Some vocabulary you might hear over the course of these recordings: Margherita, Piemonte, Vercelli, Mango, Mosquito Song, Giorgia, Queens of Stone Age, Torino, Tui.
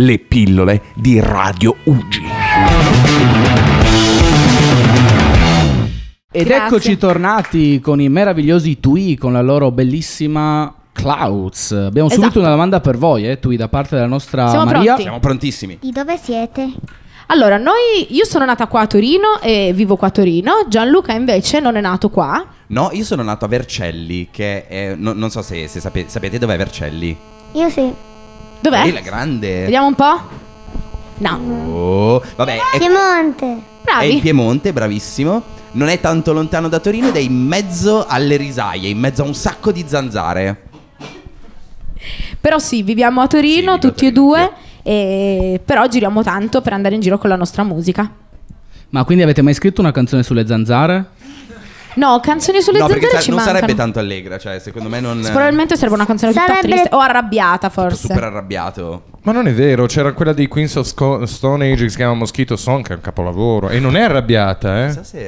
le pillole di Radio Uggi. Ed eccoci tornati con i meravigliosi Tui, con la loro bellissima Clouds. Abbiamo subito una domanda per voi, Tui, da parte della nostra Maria. Pronti. Siamo prontissimi. Di dove siete? Allora, io sono nata qua a Torino e vivo qua a Torino. Gianluca invece non è nato qua. No, io sono nato a Vercelli, che è, non so se sapete dov'è Vercelli. Io sì. Dov'è? Lì la grande. Vediamo un po'. No. Oh, vabbè. Piemonte. Bravi. È in Piemonte, bravissimo. Non è tanto lontano da Torino ed è in mezzo alle risaie, in mezzo a un sacco di zanzare. Però sì, viviamo a Torino, sì, tutti e due. E però giriamo tanto per andare in giro con la nostra musica. Ma quindi avete mai scritto una canzone sulle zanzare? No, canzoni sulle zanzare ci mancano. No, perché non sarebbe tanto allegra, cioè secondo me non... Probabilmente sarebbe una canzone più triste o arrabbiata, forse. Super arrabbiato. Ma non è vero, c'era quella dei Queens of Stone Age che si chiama Mosquito Song, che è un capolavoro. E non è arrabbiata, eh? Non so se...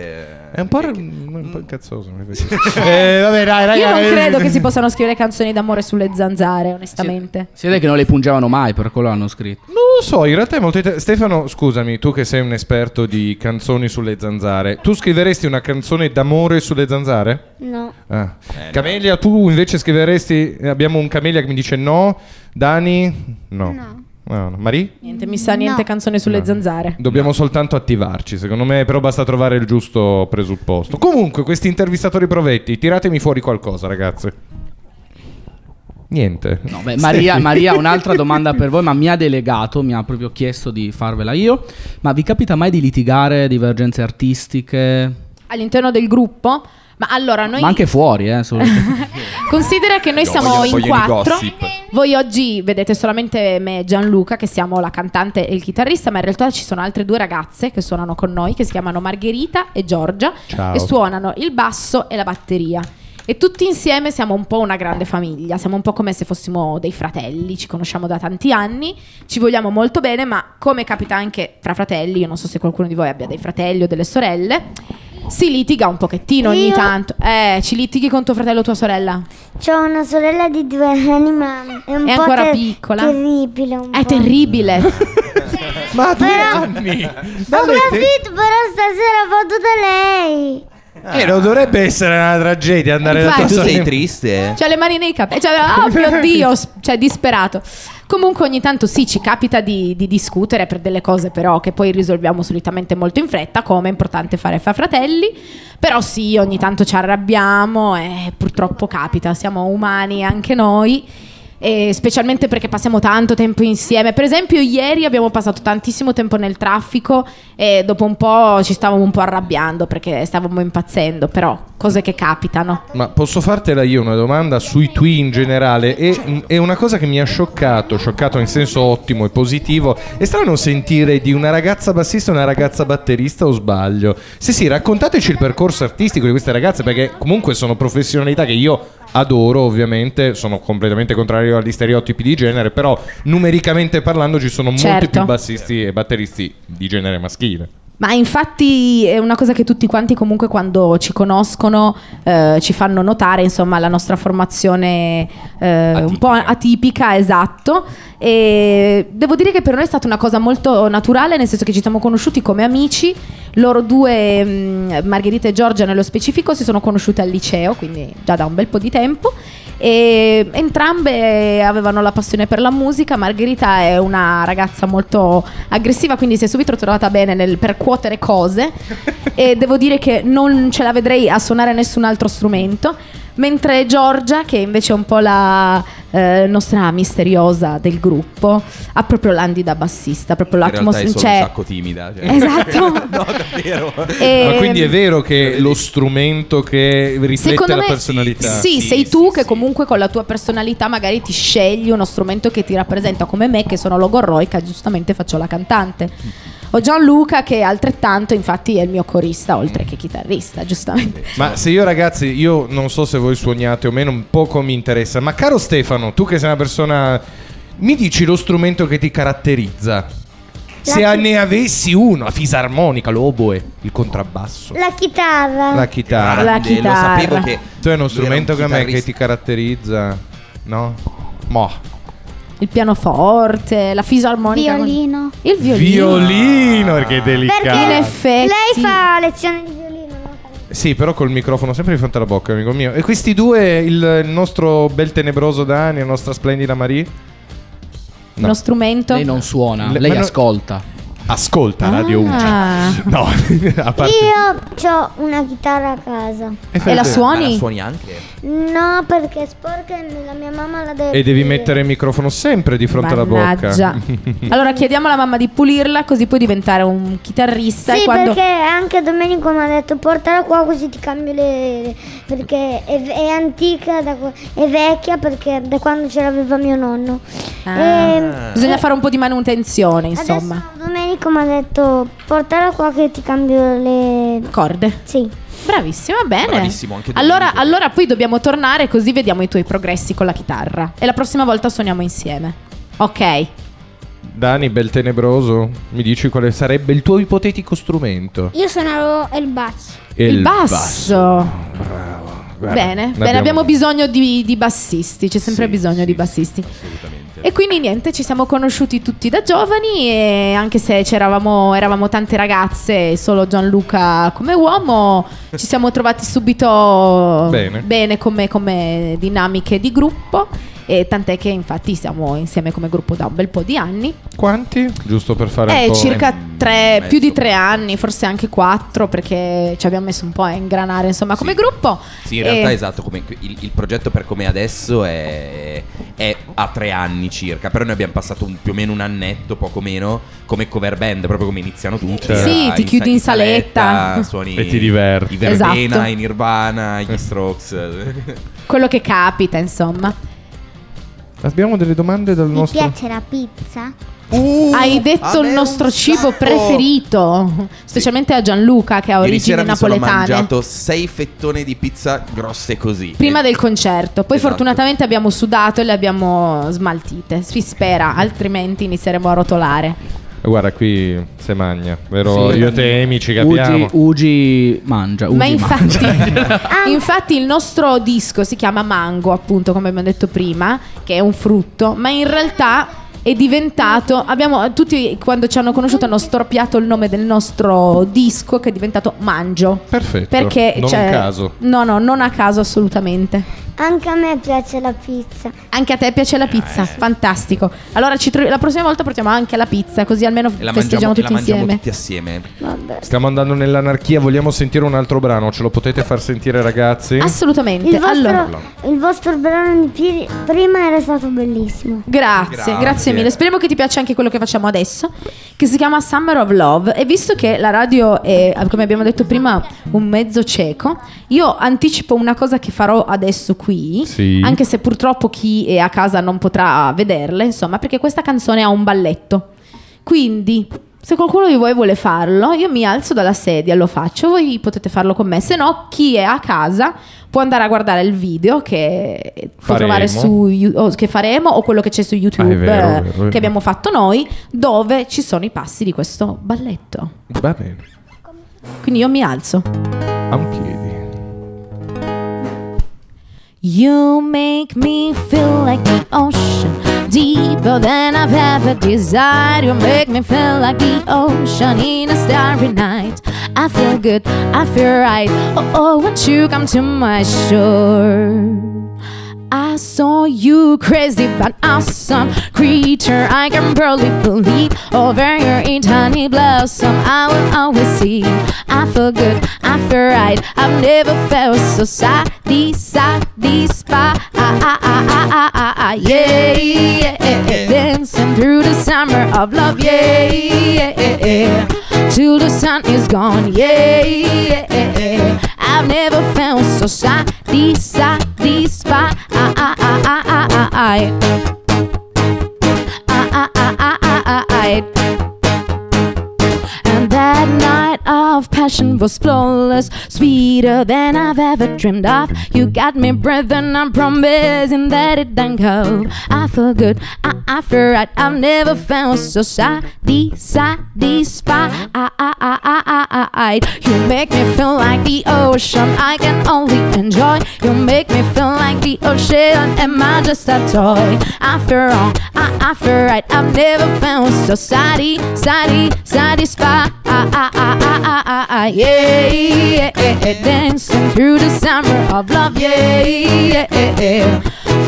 È un po' incazzoso. Vabbè, dai, ragazzi. Io non credo che si possano scrivere canzoni d'amore sulle zanzare, onestamente. Si vede che non le pungevano mai, per quello hanno scritto. Non lo so, in realtà è molto... Stefano, scusami, tu che sei un esperto di canzoni sulle zanzare, tu scriveresti una canzone d'amore sulle zanzare? No. Camelia, tu invece scriveresti... Abbiamo un Camelia che mi dice no. Dani? No. No. Marie? Niente, mi sa niente canzone sulle zanzare. Dobbiamo soltanto attivarci, secondo me, però basta trovare il giusto presupposto. Comunque, questi intervistatori provetti, tiratemi fuori qualcosa, ragazzi. Niente. No, beh, Maria, un'altra domanda per voi, ma mi ha proprio chiesto di farvela io. Ma vi capita mai di litigare, divergenze artistiche? All'interno del gruppo? Ma allora noi... Ma anche fuori, Considera che noi siamo in quattro. Voi oggi vedete solamente me e Gianluca, che siamo la cantante e il chitarrista, ma in realtà ci sono altre due ragazze che suonano con noi, che si chiamano Margherita e Giorgia. Ciao. E suonano il basso e la batteria. E tutti insieme siamo un po' una grande famiglia. Siamo un po' come se fossimo dei fratelli. Ci conosciamo da tanti anni, ci vogliamo molto bene, ma come capita anche tra fratelli, io non so se qualcuno di voi abbia dei fratelli o delle sorelle, si litiga un pochettino ogni tanto. Ci litighi con tuo fratello o tua sorella? C'ho una sorella di 2 anni, ma è ancora piccola. Terribile è terribile. Ma 2 anni. Ho capito, però stasera ho fatto da lei. Non dovrebbe essere una tragedia andare da tua sorella. Tu sei triste. C'ha le mani nei capelli. Oh mio Dio, cioè disperato. Comunque ogni tanto sì, ci capita di discutere per delle cose però che poi risolviamo solitamente molto in fretta, come è importante fare fra fratelli. Però sì, ogni tanto ci arrabbiamo e purtroppo capita, siamo umani anche noi, e specialmente perché passiamo tanto tempo insieme. Per esempio ieri abbiamo passato tantissimo tempo nel traffico e dopo un po' ci stavamo un po' arrabbiando perché stavamo impazzendo, però cose che capitano. Ma posso fartela io una domanda sui Tui in generale? È una cosa che mi ha scioccato in senso ottimo e positivo. È strano sentire di una ragazza bassista e una ragazza batterista, o sbaglio? Sì, raccontateci il percorso artistico di queste ragazze, perché comunque sono professionalità che io adoro, ovviamente, sono completamente contrario agli stereotipi di genere, però numericamente parlando ci sono molti più bassisti e batteristi di genere maschile. Ma infatti è una cosa che tutti quanti comunque quando ci conoscono ci fanno notare, insomma, la nostra formazione un po' atipica, esatto. E devo dire che per noi è stata una cosa molto naturale, nel senso che ci siamo conosciuti come amici. Loro due, Margherita e Giorgia nello specifico, si sono conosciute al liceo, quindi già da un bel po' di tempo. E entrambe avevano la passione per la musica. Margherita è una ragazza molto aggressiva, quindi si è subito trovata bene per cuotere cose e devo dire che non ce la vedrei a suonare nessun altro strumento, mentre Giorgia, che invece è un po' la nostra misteriosa del gruppo, ha proprio l'andi da bassista, proprio l'atmosfera. In realtà è solo un sacco timida, cioè. Esatto. No, davvero. Ma quindi è vero che lo strumento che riflette la personalità. Sì, sei tu che comunque con la tua personalità magari ti scegli uno strumento che ti rappresenta, come me che sono logorroica, giustamente faccio la cantante. O Gianluca, che altrettanto infatti è il mio corista oltre che chitarrista, giustamente. Ma se io, ragazzi, io non so se voi suoniate o meno, un poco mi interessa. Ma caro Stefano, tu che sei una persona, mi dici lo strumento che ti caratterizza? Se ne avessi uno, la fisarmonica, l'oboe, il contrabbasso. La chitarra. Lo sapevo che tu hai uno strumento che ti caratterizza. No? Mo' il pianoforte, la fisarmonica, violino. Il violino. Violino, perché è delicato. Perché in effetti lei fa lezione di violino. Sì, però col microfono sempre di fronte alla bocca, amico mio. E questi due, il nostro bel tenebroso Dani, la nostra splendida Marie. No. Lo strumento. Lei non suona, lei ascolta. Ascolta Radio Ugia. No, a parte... Io ho una chitarra a casa. E la suoni? Ma la suoni anche? No, perché è sporca e la mia mamma la deve... E devi mettere il microfono sempre di fronte alla bocca. Allora chiediamo alla mamma di pulirla, così puoi diventare un chitarrista. Sì, e quando... perché anche Domenico mi ha detto portala qua così ti cambio le... Perché è antica, è vecchia perché da quando ce l'aveva mio nonno. Bisogna fare un po' di manutenzione, insomma. Domenico mi ha detto portala qua che ti cambio le corde. Sì. Bravissima, bene. Bravissimo, anche allora poi dobbiamo tornare così vediamo i tuoi progressi con la chitarra. E la prossima volta suoniamo insieme. Ok. Dani, bel tenebroso, mi dici quale sarebbe il tuo ipotetico strumento? Io suonavo il basso. Il basso. Bravo. Guarda, bene, abbiamo bisogno di bassisti. C'è sempre bisogno di bassisti. Sì, assolutamente. E quindi niente, ci siamo conosciuti tutti da giovani e anche se eravamo tante ragazze e solo Gianluca come uomo, ci siamo trovati subito bene come dinamiche di gruppo. E tant'è che infatti siamo insieme come gruppo da un bel po' di anni. Quanti? Giusto per fare un po'. Circa 3, più di 3 anni, forse anche 4, perché ci abbiamo messo un po' a ingranare, insomma, come gruppo. Sì, in realtà esatto, come il progetto per come adesso è a 3 anni circa. Però noi abbiamo passato più o meno un annetto, poco meno, come cover band, proprio come iniziano tutti. Sì, ti chiudi in saletta, suoni e ti diverti. I Verdena, i Nirvana, gli Strokes. Quello che capita, insomma. Abbiamo delle domande dal nostro... Mi piace la pizza? Hai detto il nostro cibo preferito, specialmente a Gianluca che ha origini napoletane. Ho mangiato 6 fettoni di pizza grosse così prima del concerto. Poi fortunatamente abbiamo sudato e le abbiamo smaltite. Si spera, altrimenti inizieremo a rotolare. Guarda, qui se magna, vero? Sì, io te amici capiamo. Ugi mangia. Ma infatti, infatti il nostro disco si chiama Mango, appunto, come abbiamo detto prima, che è un frutto, ma in realtà è diventato. Abbiamo tutti quando ci hanno conosciuto hanno storpiato il nome del nostro disco che è diventato Mangio. Perfetto. Perché non a caso. No, non a caso assolutamente. Anche a me piace la pizza. Anche a te piace la pizza? Fantastico. Allora la prossima volta portiamo anche la pizza, così almeno festeggiamo tutti insieme. La mangiamo tutti assieme. Vabbè. Stiamo andando nell'anarchia. Vogliamo sentire un altro brano. Ce lo potete far sentire, ragazzi? Assolutamente. Il vostro brano di prima era stato bellissimo. Grazie mille. Speriamo che ti piaccia anche quello che facciamo adesso, che si chiama Summer of Love. E visto che la radio è, come abbiamo detto prima, un mezzo cieco, io anticipo una cosa che farò adesso qui. Sì. Anche se purtroppo chi è a casa non potrà vederle, insomma, perché questa canzone ha un balletto. Quindi, se qualcuno di voi vuole farlo, io mi alzo dalla sedia, lo faccio, voi potete farlo con me. Se no, chi è a casa può andare a guardare il video che può trovare che faremo, o quello che c'è su YouTube, vero. Che abbiamo fatto noi, dove ci sono i passi di questo balletto. Va bene. Quindi io mi alzo. Anch'io. You make me feel like the ocean, deeper than I've ever desired. You make me feel like the ocean in a starry night. I feel good, I feel right. Oh, won't you come to my shore? I saw you, crazy but awesome creature. I can barely believe over your tiny blossom. I will always see. I feel good, I feel right. I've never felt so satisfied. Yeah. Dancing through the summer of love. Yeah. Till the sun is gone. Yeah. I've never felt so satisfied. And that night of passion was flawless, sweeter than I've ever dreamed of. You got me breathing, I'm promising that it don't go. I feel good, I feel right, I've never felt so satisfied. You make me feel like the ocean, I can only enjoy. You make me feel like the ocean, am I just a toy? I feel wrong, I feel right, I've never felt so satisfied. Yeah, dancing through the summer of love, yeah.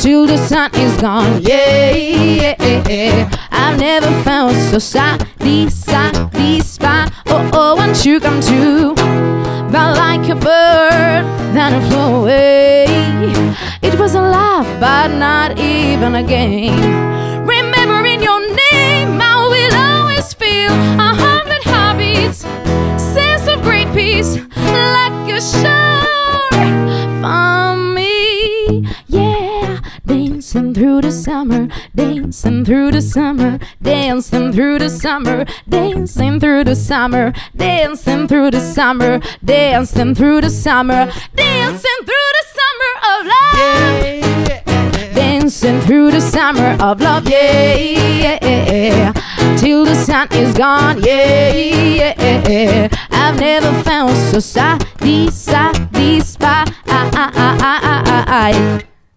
Till the sun is gone, yeah. I've never felt so satisfied. Oh, once you come to, but like a bird, then I flew away. It was a love, but not even a game. Remembering your name, I will always feel 100 heartbeats, sense of great peace, like a shower from me, yeah. Dancing through the summer, dancing through the summer, dancing through the summer, dancing through the summer, dancing through the summer, dancing through the summer, dancing through the summer of love, yeah. Dancing through the summer of love, yeah. Till the sun is gone, yeah. I've never felt so satisfied.